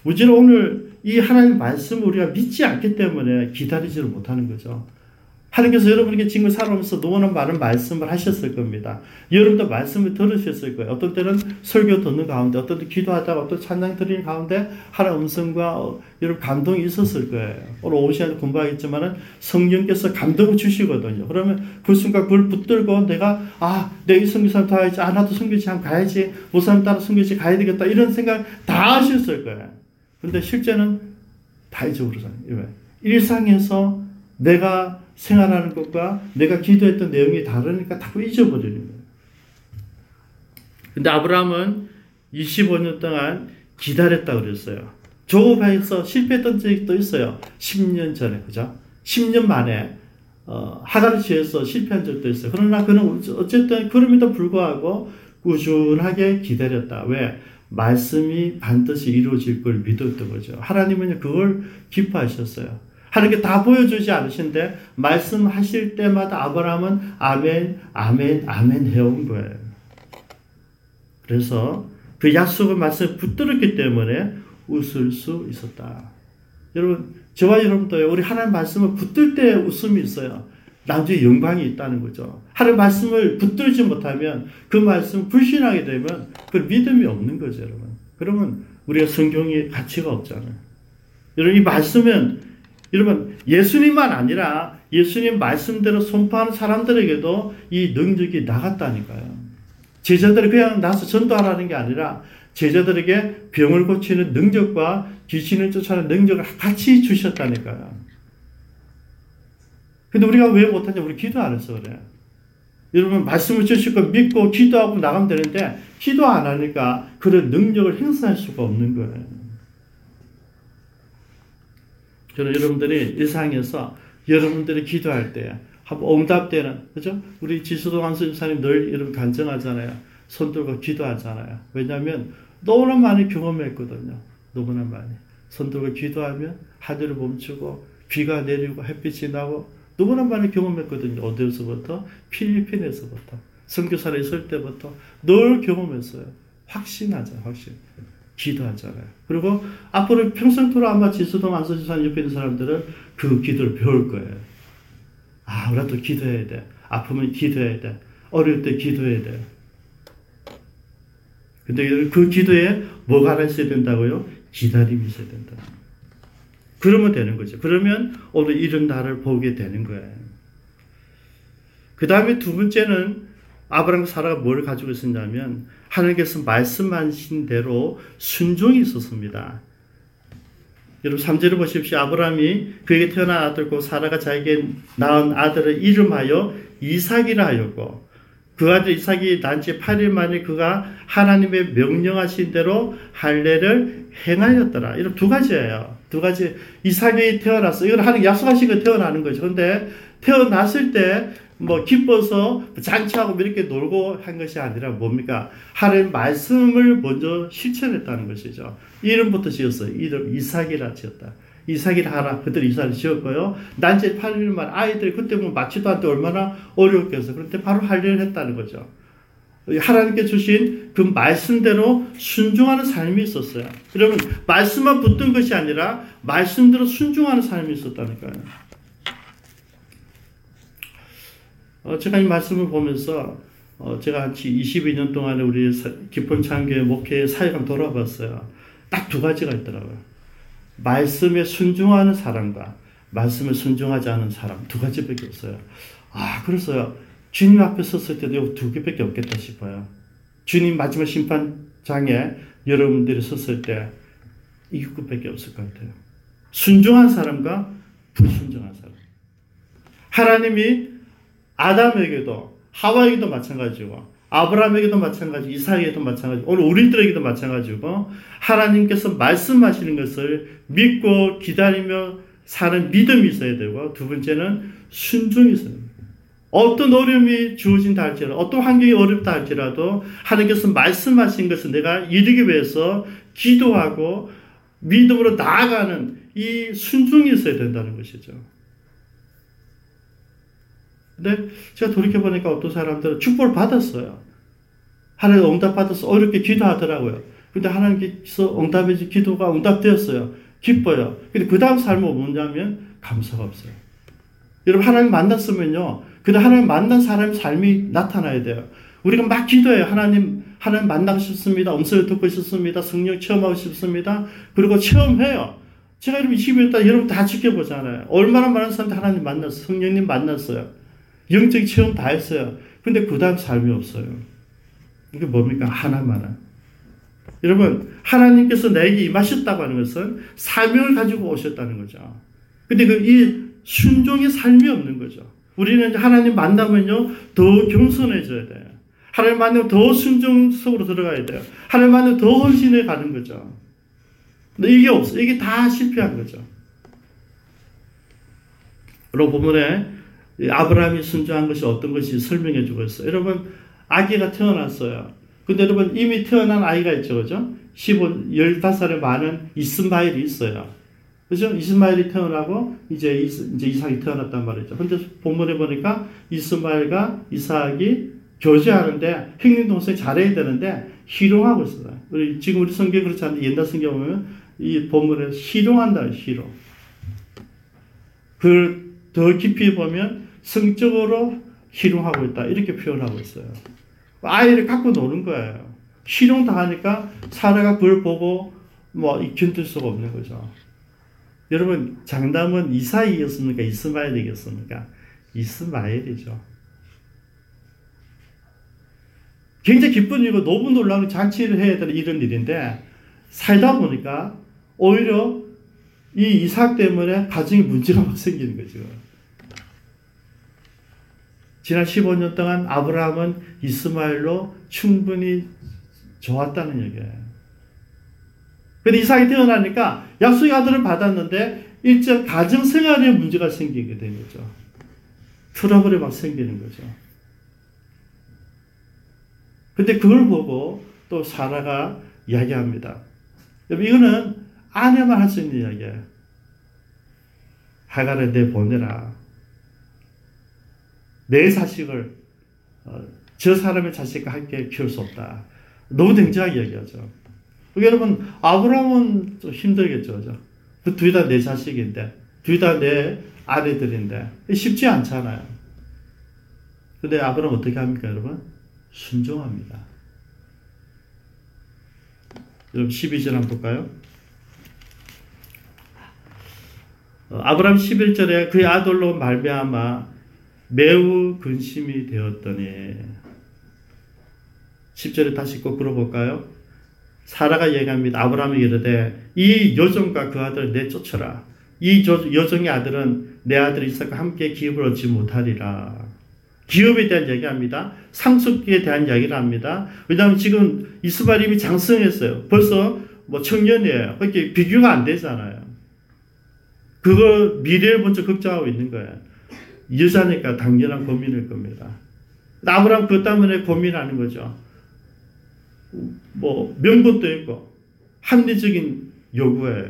우리는 오늘 이 하나님 말씀을 우리가 믿지 않기 때문에 기다리지를 못하는 거죠. 하나님께서 여러분에게 지금 살아오면서 너무나 많은 말씀을 하셨을 겁니다. 여러분도 말씀을 들으셨을 거예요. 어떤 때는 설교 듣는 가운데, 어떤 때 기도하다가, 어떤 찬양 드리는 가운데 하나님 음성과 여러분 감동이 있었을 거예요. 오늘 오후 시간에 공부하겠지만은 성령께서 감동을 주시거든요. 그러면 그 순간 그걸 붙들고 내가 내가 이 선교사람 다 해야지, 나도 선교지함 가야지, 목사님 따라 선교지 가야 되겠다 이런 생각 다 하셨을 거예요. 근데 실제는 다 잊어버리잖아요. 일상에서 내가 생활하는 것과 내가 기도했던 내용이 다르니까 자꾸 잊어버리는 거예요. 근데 아브라함은 25년 동안 기다렸다고 그랬어요. 조업에서 실패했던 적도 있어요. 10년 전에, 그죠? 10년 만에, 하갈을 지어서 실패한 적도 있어요. 그러나 그는 어쨌든 그럼에도 불구하고 꾸준하게 기다렸다. 왜? 말씀이 반드시 이루어질 걸 믿었던 거죠. 하나님은 그걸 기뻐하셨어요. 하나님께 다 보여주지 않으신데 말씀하실 때마다 아브라함은 아멘, 아멘, 아멘 해온 거예요. 그래서 그 약속의 말씀을 붙들었기 때문에 웃을 수 있었다. 여러분, 저와 여러분도요. 우리 하나님 말씀을 붙들 때 웃음이 있어요. 나중에 영광이 있다는 거죠. 하나님 말씀을 붙들지 못하면 그 말씀을 불신하게 되면 그 믿음이 없는 거죠, 여러분. 그러면 우리가 성경의 가치가 없잖아요. 여러분, 이 말씀은 여러분, 예수님만 아니라 예수님 말씀대로 선포하는 사람들에게도 이 능력이 나갔다니까요. 제자들이 그냥 나서 전도하라는 게 아니라 제자들에게 병을 고치는 능력과 귀신을 쫓아내는 능력을 같이 주셨다니까요. 근데 우리가 왜 못하냐? 우리 기도 안 해서 그래. 여러분, 말씀을 주실 거 믿고 기도하고 나가면 되는데, 기도 안 하니까 그런 능력을 행사할 수가 없는 거예요. 저는 여러분들이 일상에서 여러분들이 기도할 때, 응답되는, 그죠? 우리 지수동환 선생님 늘 여러분 간증하잖아요. 손 들고 기도하잖아요. 왜냐면 너무나 많이 경험했거든요. 너무나 많이. 손 들고 기도하면 하늘을 멈추고, 비가 내리고, 햇빛이 나고, 너무나 많이 경험했거든요. 어디서부터? 필리핀에서부터. 선교사로 있을 때부터 늘 경험했어요. 확신하잖아요. 확신. 기도하잖아요. 그리고 앞으로 평생토록 아마 지수동 안서지산 옆에 있는 사람들은 그 기도를 배울 거예요. 아, 우리도 기도해야 돼. 아프면 기도해야 돼. 어려울 때 기도해야 돼. 근데 그 기도에 뭐가 있어야 된다고요? 기다림이 있어야 된다. 그러면 되는 거죠. 그러면 오늘 이런 날을 보게 되는 거예요. 그 다음에 두 번째는 아브라함과 사라가 뭘 가지고 있었냐면 하나님께서 말씀하신 대로 순종이 있었습니다. 여러분 3절을 보십시오. 아브라함이 그에게 태어난 아들 곧 사라가 자기에게 낳은 아들을 이름하여 이삭이라 하였고 그 아들 이삭이 난 지 8일 만에 그가 하나님의 명령하신 대로 할례를 행하였더라. 이런 두 가지예요. 두 가지. 이삭이 태어났어. 이건 하나님 약속하신 거 태어나는 거죠. 그런데 태어났을 때 뭐 기뻐서 잔치하고 이렇게 놀고 한 것이 아니라 뭡니까? 하나님 말씀을 먼저 실천했다는 것이죠. 이름부터 지었어요. 이름 이삭이라 지었다. 이삭이라 하라. 그때 이삭을 지었고요. 난지 8일 만 아이들이 그때 뭐 맞지도 않는데 얼마나 어려웠겠어. 그런데 바로 할례를 했다는 거죠. 하나님께 주신 그 말씀대로 순종하는 삶이 있었어요. 그러면 말씀만 붙든 것이 아니라 말씀대로 순종하는 삶이 있었다니까요. 제가 이 말씀을 보면서 제가 한 22년 동안에 우리 기쁨창교회 목회의 사역을 돌아봤어요. 딱 두 가지가 있더라고요. 말씀에 순종하는 사람과 말씀에 순종하지 않은 사람 두 가지밖에 없어요. 아, 그래서요. 주님 앞에 섰을 때도 요 두 개밖에 없겠다 싶어요. 주님 마지막 심판장에 여러분들이 섰을 때 이 것밖에 없을 것 같아요. 순종한 사람과 불순종한 사람. 하나님이 아담에게도 하와에게도 마찬가지고 아브라함에게도 마찬가지고 이삭에게도 마찬가지고 오늘 우리들에게도 마찬가지고 하나님께서 말씀하시는 것을 믿고 기다리며 사는 믿음이 있어야 되고 두 번째는 순종이 있어야 됩니다. 어떤 어려움이 주어진다 할지라도 어떤 환경이 어렵다 할지라도 하나님께서 말씀하신 것을 내가 이루기 위해서 기도하고 믿음으로 나아가는 이 순종이 있어야 된다는 것이죠. 근데 제가 돌이켜보니까 어떤 사람들은 축복을 받았어요. 하나님 응답받아서 어렵게 기도하더라고요. 근데 하나님께서 응답해서 기도가 응답되었어요. 기뻐요. 근데 그 다음 삶은 뭐냐면 감사가 없어요. 여러분 하나님 만났으면요. 근데 하나님 만난 사람의 삶이 나타나야 돼요. 우리가 막 기도해요. 하나님 만나고 싶습니다. 음성을 듣고 싶습니다. 성령 체험하고 싶습니다. 그리고 체험해요. 제가 여러분 20년 동안 여러분 다 지켜보잖아요. 얼마나 많은 사람들 하나님 만났어요. 성령님 만났어요. 영적인 체험 다 했어요. 근데 그 다음 삶이 없어요. 이게 뭡니까? 하나만. 여러분, 하나님께서 나에게 임하셨다고 하는 것은 사명을 가지고 오셨다는 거죠. 근데 이 순종의 삶이 없는 거죠. 우리는 하나님 만나면요, 더 겸손해져야 돼요. 하나님 만나면 더 순종 속으로 들어가야 돼요. 하나님 만나면 더 헌신해 가는 거죠. 근데 이게 없어. 이게 다 실패한 거죠. 여러분, 본문에 아브라함이 순종한 것이 어떤 것이 설명해 주고 있어요. 여러분, 아기가 태어났어요. 근데 여러분, 이미 태어난 아이가 있죠. 그죠? 15살에 많은 이스마엘이 있어요. 그죠? 이스마엘이 태어나고, 이제 이삭이 태어났단 말이죠. 근데 본문에 보니까 이스마엘과 이삭이 교제하는데, 형님동생 잘해야 되는데, 희롱하고 있어요. 지금 우리 성경이 그렇지 않은데, 옛날 성경 보면 이 본문에 희롱한다, 희롱. 그걸 더 깊이 보면 성적으로 희롱하고 있다. 이렇게 표현하고 있어요. 아이를 갖고 노는 거예요. 희롱 당하니까 사라가 그걸 보고 견딜 수가 없는 거죠. 여러분, 장담은 이삭이겠습니까? 이스마엘이겠습니까? 이스마엘이죠. 굉장히 기쁜 일이고 너무 놀라운 잔치를 해야 되는 이런 일인데 살다 보니까 오히려 이 이삭 때문에 가정에 문제가 막 생기는 거죠. 지난 15년 동안 아브라함은 이스마엘로 충분히 좋았다는 얘기예요. 근데 이삭이 태어나니까 약속의 아들을 받았는데 일정 가정 생활에 문제가 생기게 된 거죠. 트러블이 막 생기는 거죠. 근데 그걸 보고 또 사라가 이야기합니다. 이거는 아내만 할 수 있는 이야기예요. 하갈을 내보내라. 내 자식을 저 사람의 자식과 함께 키울 수 없다. 너무 냉정하게 이야기하죠. 여러분, 아브라함은 좀 힘들겠죠. 그죠? 그 둘 다 내 자식인데, 둘 다 내 아내들인데 쉽지 않잖아요. 근데 아브라함 어떻게 합니까, 여러분? 순종합니다. 여러분 12절 한번 볼까요? 아브라함 11절에 그의 아들로 말미암아 매우 근심이 되었더니 10절에 다시 꼭 들어볼까요? 사라가 얘기합니다. 아브라함이 이르되 이 여종과 그 아들을 내쫓아라. 이 여종의 아들은 내 아들 이삭과 함께 기업을 얻지 못하리라. 기업에 대한 이야기합니다. 상속기에 대한 이야기를 합니다. 왜냐하면 지금 이스마엘이 이미 장성했어요. 벌써 뭐 청년이에요. 그렇게 비교가 안 되잖아요. 그거 미래를 먼저 걱정하고 있는 거예요. 여자니까 당연한 고민일 겁니다. 아브라함 그것 때문에 고민하는 거죠. 뭐 명분도 있고 합리적인 요구예요.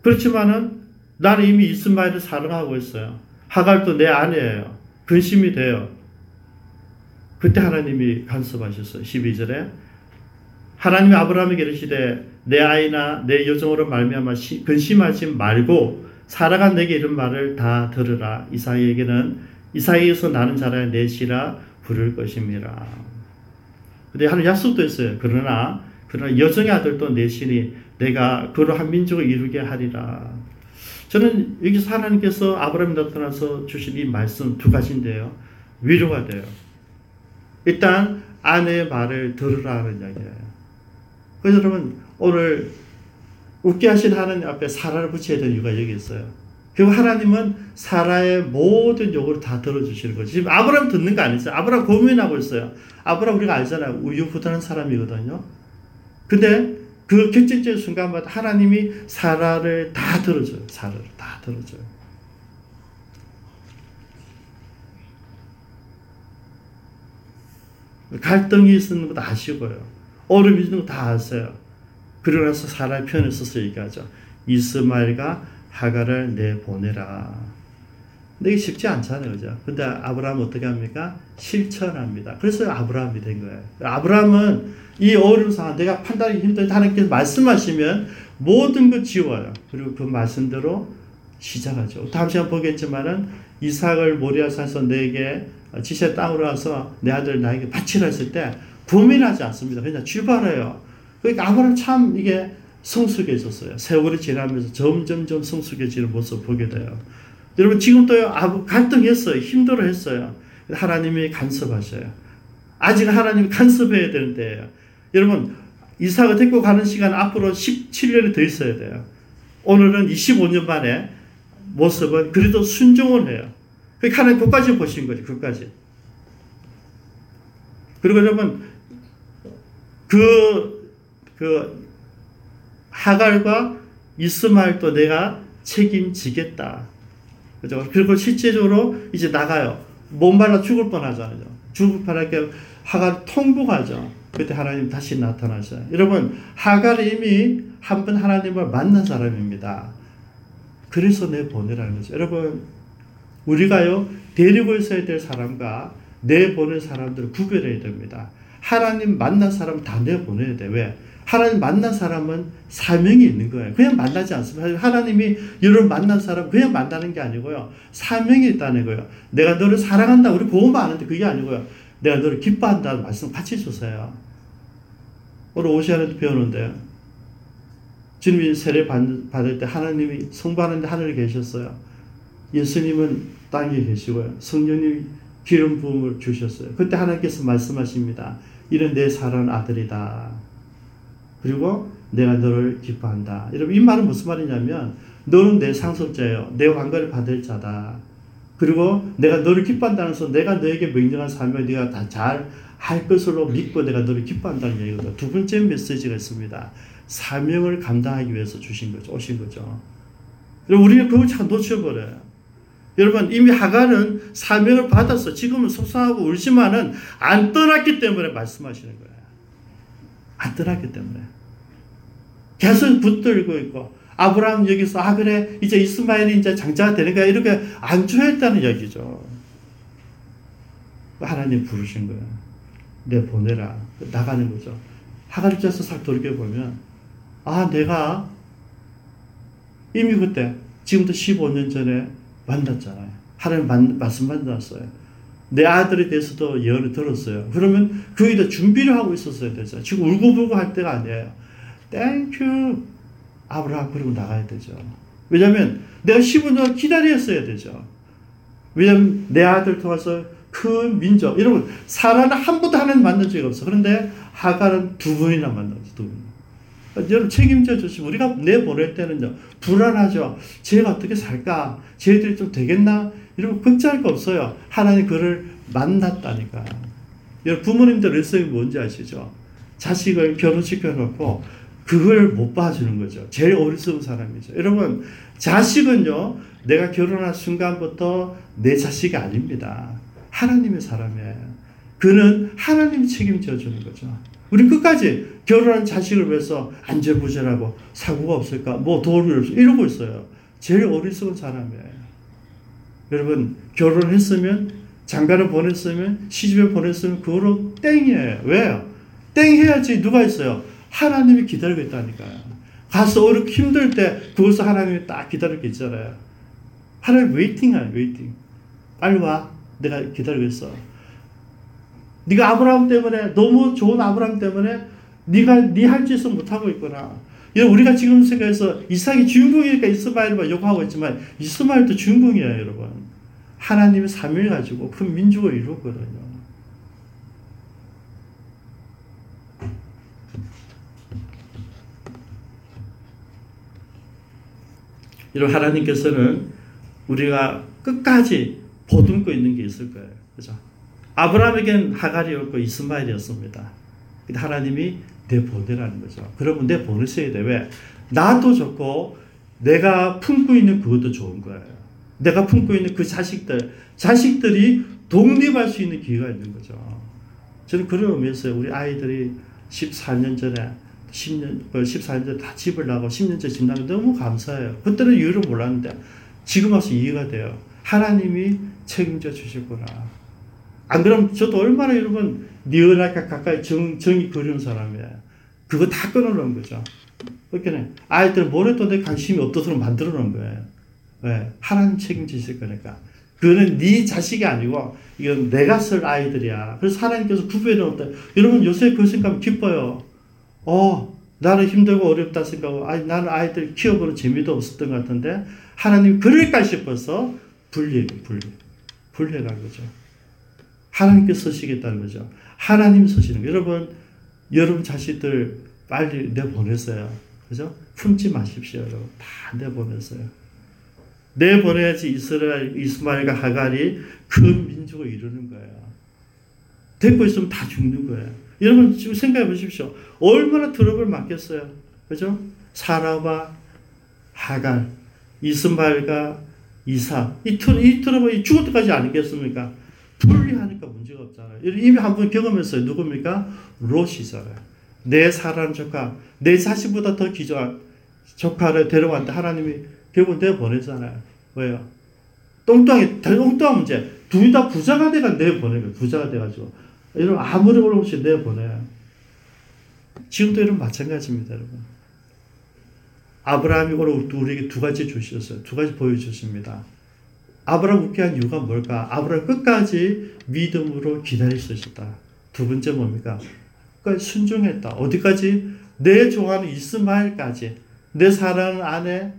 그렇지만은 나는 이미 이스마엘을 사랑하고 있어요. 하갈도 내 아내예요. 근심이 돼요. 그때 하나님이 간섭하셨어요. 12절에 하나님이 아브라함에게 이르시되 내 아이나 내 여종으로 말미암아 근심하지 말고 사라가 내게 이런 말을 다 들으라. 이삭에게는 이삭에게서 나는 자라야 넷이라 부를 것입니다. 근데 하는 약속도 있어요. 그러나 여종의 아들도 넷이니 내가 그로 한 민족을 이루게 하리라. 저는 여기서 하나님께서 아브라함이 나타나서 주신 이 말씀 두 가지인데요. 위로가 돼요. 일단 아내의 말을 들으라 하는 이야기예요. 그래서 여러분 오늘 웃게 하신 하나님 앞에 사라를 붙여야 될 이유가 여기 있어요. 그리고 하나님은 사라의 모든 요구를 다 들어주시는 거죠. 지금 아브라함 듣는 거 아니죠. 아브라함 고민하고 있어요. 아브라함 우리가 알잖아요. 우유부단한 사람이거든요. 근데 그 결정적인 순간마다 하나님이 사라를 다 들어줘요. 사라를 다 들어줘요. 갈등이 있는 거 다 아시고요. 어려움이 있는 거 다 아세요. 그러고 나서 사라의 편에 서서 얘기하죠. 이스마엘과 하갈을 내보내라. 근데 이게 쉽지 않잖아요. 그죠? 근데 아브라함은 어떻게 합니까? 실천합니다. 그래서 아브라함이 된 거예요. 아브라함은 이 어려운 상황, 내가 판단하기 힘들다 하나님께서 말씀하시면 모든 걸 지워요. 그리고 그 말씀대로 시작하죠. 다음 시간 보겠지만은 이삭을 모리아산에서 내게 지시의 땅으로 와서 내 아들 나에게 바치라 했을 때 고민하지 않습니다. 그냥 출발해요. 그러니까 아브라함 참 이게 성숙해졌어요. 세월이 지나면서 점점점 성숙해지는 모습을 보게 돼요. 여러분 지금도 갈등했어요. 힘들어했어요. 하나님이 간섭하셔요. 아직 하나님이 간섭해야 되는데요. 여러분 이삭을 데리고 가는 시간 앞으로 17년이 더 있어야 돼요. 오늘은 25년 만에 모습은 그래도 순종을 해요. 그러니까 하나님 그것까지 보신 거죠. 그것까지. 그리고 여러분 그 하갈과 이스마엘도 내가 책임지겠다. 그죠? 그리고 실제적으로 이제 나가요. 목말라 죽을 뻔하잖아요. 죽을 뻔하게 하갈을 통보하죠. 그때 하나님 다시 나타나셔요. 여러분 하갈이 이미 한 번 하나님을 만난 사람입니다. 그래서 내보내라는 거죠. 여러분 우리가요 데리고 있어야 될 사람과 내보낼 사람들을 구별해야 됩니다. 하나님 만난 사람 다 내보내야 돼. 왜? 하나님 만난 사람은 사명이 있는 거예요. 그냥 만나지 않습니다. 하나님이 여러분 만난 사람 그냥 만나는 게 아니고요. 사명이 있다는 거예요. 내가 너를 사랑한다. 우리 보험만 아는데 그게 아니고요. 내가 너를 기뻐한다는 말씀 같이 주세요. 오늘 오시아에도 배우는데요. 주님이 세례 받을 때 하나님이 성부하는데 하늘에 계셨어요. 예수님은 땅에 계시고요. 성령님이 기름 부음을 주셨어요. 그때 하나님께서 말씀하십니다. 이는 내 사랑하는 아들이다. 그리고 내가 너를 기뻐한다. 여러분 이 말은 무슨 말이냐면 너는 내 상속자예요. 내 왕관을 받을 자다. 그리고 내가 너를 기뻐한다면서 내가 너에게 명령한 사명을 네가 다 잘 할 것으로 믿고 내가 너를 기뻐한다는 얘기입니다. 두 번째 메시지가 있습니다. 사명을 감당하기 위해서 주신 거죠. 오신 거죠. 그리고 우리는 그걸 참 놓쳐버려요. 여러분, 이미 하갈은 사명을 받아서 지금은 속상하고 울지만은 안 떠났기 때문에 말씀하시는 거예요. 안 떠났기 때문에. 계속 붙들고 있고, 아브라함 여기서, 아, 그래, 이제 이스마엘이 이제 장자가 되는 거야. 이렇게 안주했다는 얘기죠. 하나님 부르신 거야. 내 보내라. 나가는 거죠. 하갈 입장에서 싹 돌이켜보면, 아, 내가 이미 그때, 지금부터 15년 전에 만났잖아요. 하나님 말씀 만났어요. 내 아들에 대해서도 예언을 들었어요. 그러면 그에 대해 준비를 하고 있었어야 되죠. 지금 울고불고 할 때가 아니에요. 땡큐 아브라함 그리고 나가야 되죠. 왜냐하면 내가 15년 기다렸어야 되죠. 왜냐하면 내 아들 통해서 큰 민족, 여러분 사라는 한 번도 하나님 만난 적이 없어. 그런데 하갈은 두 번이나 만났죠. 두 번. 여러분 책임져 주시면 우리가 내보낼 때는요 불안하죠. 쟤가 어떻게 살까? 쟤들이 좀 되겠나? 이러면 걱정할 거 없어요. 하나님 그를 만났다니까. 여러분 부모님들 일성이 뭔지 아시죠? 자식을 결혼시켜놓고 그걸 못 봐주는 거죠. 제일 어리석은 사람이죠. 여러분 자식은요 내가 결혼한 순간부터 내 자식이 아닙니다. 하나님의 사람이에요. 그는 하나님이 책임져 주는 거죠. 우리 끝까지 결혼한 자식을 위해서 안절부절하고 사고가 없을까? 뭐 도움이 없을까? 이러고 있어요. 제일 어리석은 사람이에요. 여러분 결혼했으면 장가를 보냈으면 시집을 보냈으면 그거로 땡이에요. 왜요? 땡 해야지 누가 있어요? 하나님이 기다리고 있다니까요. 가서 어렵고 힘들 때 그것을 하나님이 딱 기다리고 있잖아요. 하나님 웨이팅하요. 웨이팅. 빨리 와. 내가 기다리고 있어. 네가 아브라함 때문에 너무 좋은 아브라함 때문에 네가 네 할 짓을 못하고 있구나. 우리가 지금 생각해서 이삭이 주인공이니까 이스마엘만 욕하고 있지만 이스마엘도 주인공이에요. 여러분 하나님의 사명을 가지고 큰 민족을 이루거든요. 이런 하나님께서는 우리가 끝까지 보듬고 있는 게 있을 거예요. 그렇죠? 아브라함에겐 하갈이었고 이스마엘이었습니다. 근데 하나님이 내 보내라는 거죠. 그러면 내 보내셔야 돼. 왜? 나도 좋고 내가 품고 있는 그것도 좋은 거예요. 내가 품고 있는 그 자식들이 독립할 수 있는 기회가 있는 거죠. 저는 그런 의미에서 우리 아이들이 14년 전에 14년 전에 다 집을 나가고 10년째 집 나가고 너무 감사해요. 그때는 이유를 몰랐는데 지금 와서 이해가 돼요. 하나님이 책임져 주셨구나. 안 그러면 저도 얼마나 여러분 니은하게 가까이 정이 그리운 사람이에요. 그거 다 끊어놓은 거죠. 그러니까 아이들은 뭘 해도 내 관심이 없도록 만들어놓은 거예요. 왜? 하나님 책임지실 거니까. 그거는 네 자식이 아니고 이건 내가 쓸 아이들이야. 그래서 하나님께서 구별해놓다. 여러분 요새 그 생각하면 기뻐요. 나는 힘들고 어렵다 생각하고 나는 아이들 키워보는 재미도 없었던 것 같은데 하나님 그럴까 싶어서 분리해간 거죠. 하나님께 서시겠다는 거죠. 하나님 서시는 거예요. 여러분 자식들 빨리 내보내세요. 그죠? 품지 마십시오. 여러분. 다 내보내세요. 내보내야지 이스마엘과 하갈이 큰 민족을 이루는 거예요. 데리고 있으면 다 죽는 거예요. 여러분 지금 생각해 보십시오. 얼마나 트러블 맞겠어요. 그죠? 사라와 하갈, 이스마엘과 이삭. 이 트러블이 죽을 때까지 아니겠습니까? 분리하니까 문제가 없잖아요. 이미 한번 경험했어요. 누굽니까? 롯이잖아요. 내 사랑하는 조카, 내 자신보다 더 귀한 조카를 데려왔는데 하나님이 결국 내보내잖아요. 왜요? 똥뚱한 문제. 둘 다 부자가 돼가 내보내요. 부자가 돼가지고. 여러분, 아무리 없이 내보내요. 지금도 여러분 마찬가지입니다, 여러분. 아브라함이 우리에게 두 가지 주셨어요. 두 가지 보여주십니다. 아브라함 웃게 한 이유가 뭘까? 아브라함 끝까지 믿음으로 기다릴 수 있었다. 두 번째 뭡니까? 끝까지 순종했다. 어디까지? 내 좋아하는 이스마엘까지. 내 사랑하는 아내,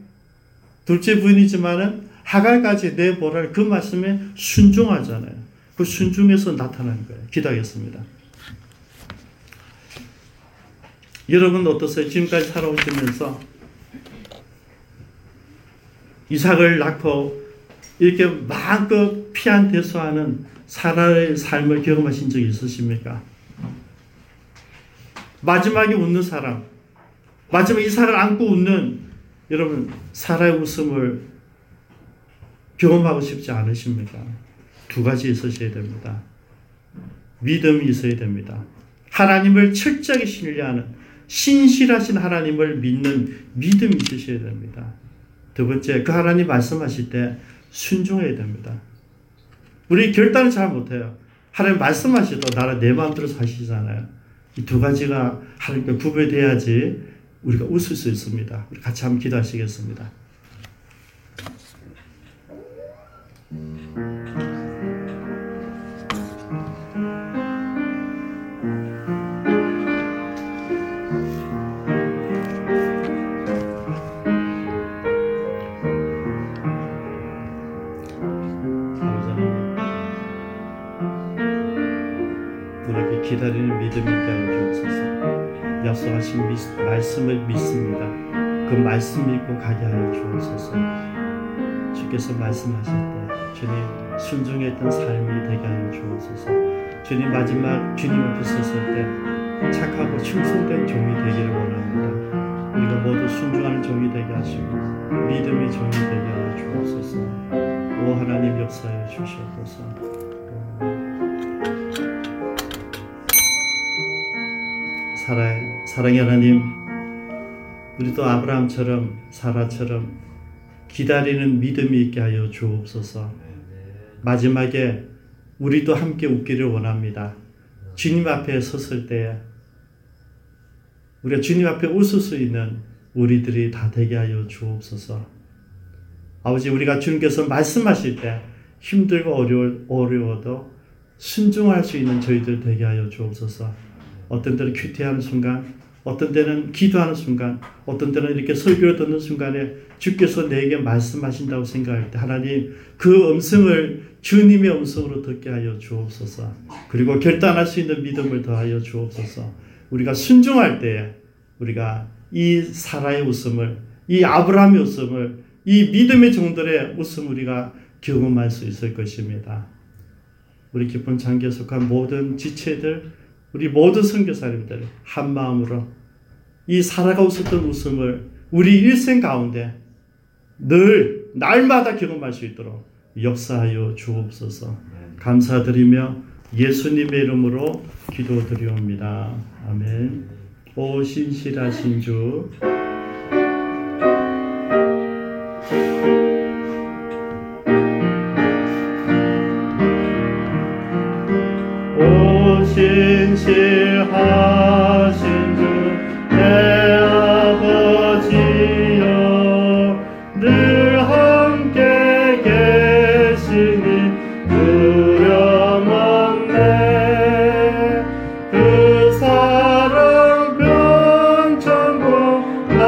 둘째 부인이지만은 하갈까지 내보라는 그 말씀에 순종하잖아요. 그 순종에서 나타난 거예요. 기도하겠습니다. 여러분 어떠세요? 지금까지 살아오시면서 이삭을 낳고 이렇게 마음껏 피한테서 하는 사라의 삶을 경험하신 적이 있으십니까? 마지막에 웃는 사람, 마지막에 이 사라를 안고 웃는 여러분, 사라의 웃음을 경험하고 싶지 않으십니까? 두 가지 있으셔야 됩니다. 믿음이 있어야 됩니다. 하나님을 철저하게 신뢰하는, 신실하신 하나님을 믿는 믿음이 있으셔야 됩니다. 두 번째, 그 하나님 말씀하실 때 순종해야 됩니다. 우리 결단을 잘 못해요. 하나님 말씀하시도 나를 내 마음대로 사시잖아요. 이 두 가지가 하나님과 구별돼야지 우리가 웃을 수 있습니다. 우리 같이 한번 기도하시겠습니다. 기다리는 믿음이 있다는 주옵소서. 약속하신 말씀을 믿습니다. 그 말씀 믿고 가게 하여 주옵소서. 주께서 말씀하실 때 주님 순종했던 삶이 되게 하여 주옵소서. 주님 마지막 주님 앞에 섰을 때 착하고 충성된 종이 되기를 원합니다. 우리가 모두 순종하는 종이 되게 하시고 믿음의 종이 되게 하여 주옵소서. 오 하나님 역사해 주시옵소서. 사랑의 하나님, 우리도 아브라함처럼 사라처럼 기다리는 믿음이 있게 하여 주옵소서. 마지막에 우리도 함께 웃기를 원합니다. 주님 앞에 섰을 때 우리가 주님 앞에 웃을 수 있는 우리들이 다 되게 하여 주옵소서. 아버지, 우리가 주님께서 말씀하실 때 힘들고 어려워도 순종할 수 있는 저희들 되게 하여 주옵소서. 어떤 때는 큐티하는 순간, 어떤 때는 기도하는 순간, 어떤 때는 이렇게 설교를 듣는 순간에 주께서 내게 말씀하신다고 생각할 때 하나님 그 음성을 주님의 음성으로 듣게 하여 주옵소서. 그리고 결단할 수 있는 믿음을 더하여 주옵소서. 우리가 순종할 때에 우리가 이 사라의 웃음을, 이 아브라함의 웃음을, 이 믿음의 종들의 웃음을 우리가 경험할 수 있을 것입니다. 우리 기쁨 장기에 속한 모든 지체들, 우리 모든 선교사님들 한 마음으로 이 사라가 웃었던 웃음을 우리 일생 가운데 늘 날마다 경험할 수 있도록 역사하여 주옵소서. 감사드리며 예수님의 이름으로 기도드리옵니다. 아멘. 오 신실하신 주, 신실하신 주, 내 아버지여, 늘 함께 계시니 두려움 없네. 그 사랑 변천고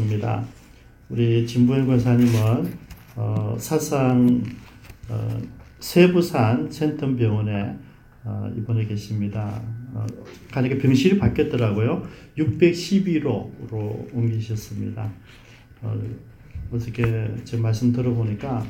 있습니다. 우리 진부현 권사님은 사상 세부산 센텀병원에 입원해 계십니다. 간혹 병실이 바뀌었더라고요. 612호로 옮기셨습니다. 어저께 제 말씀 들어보니까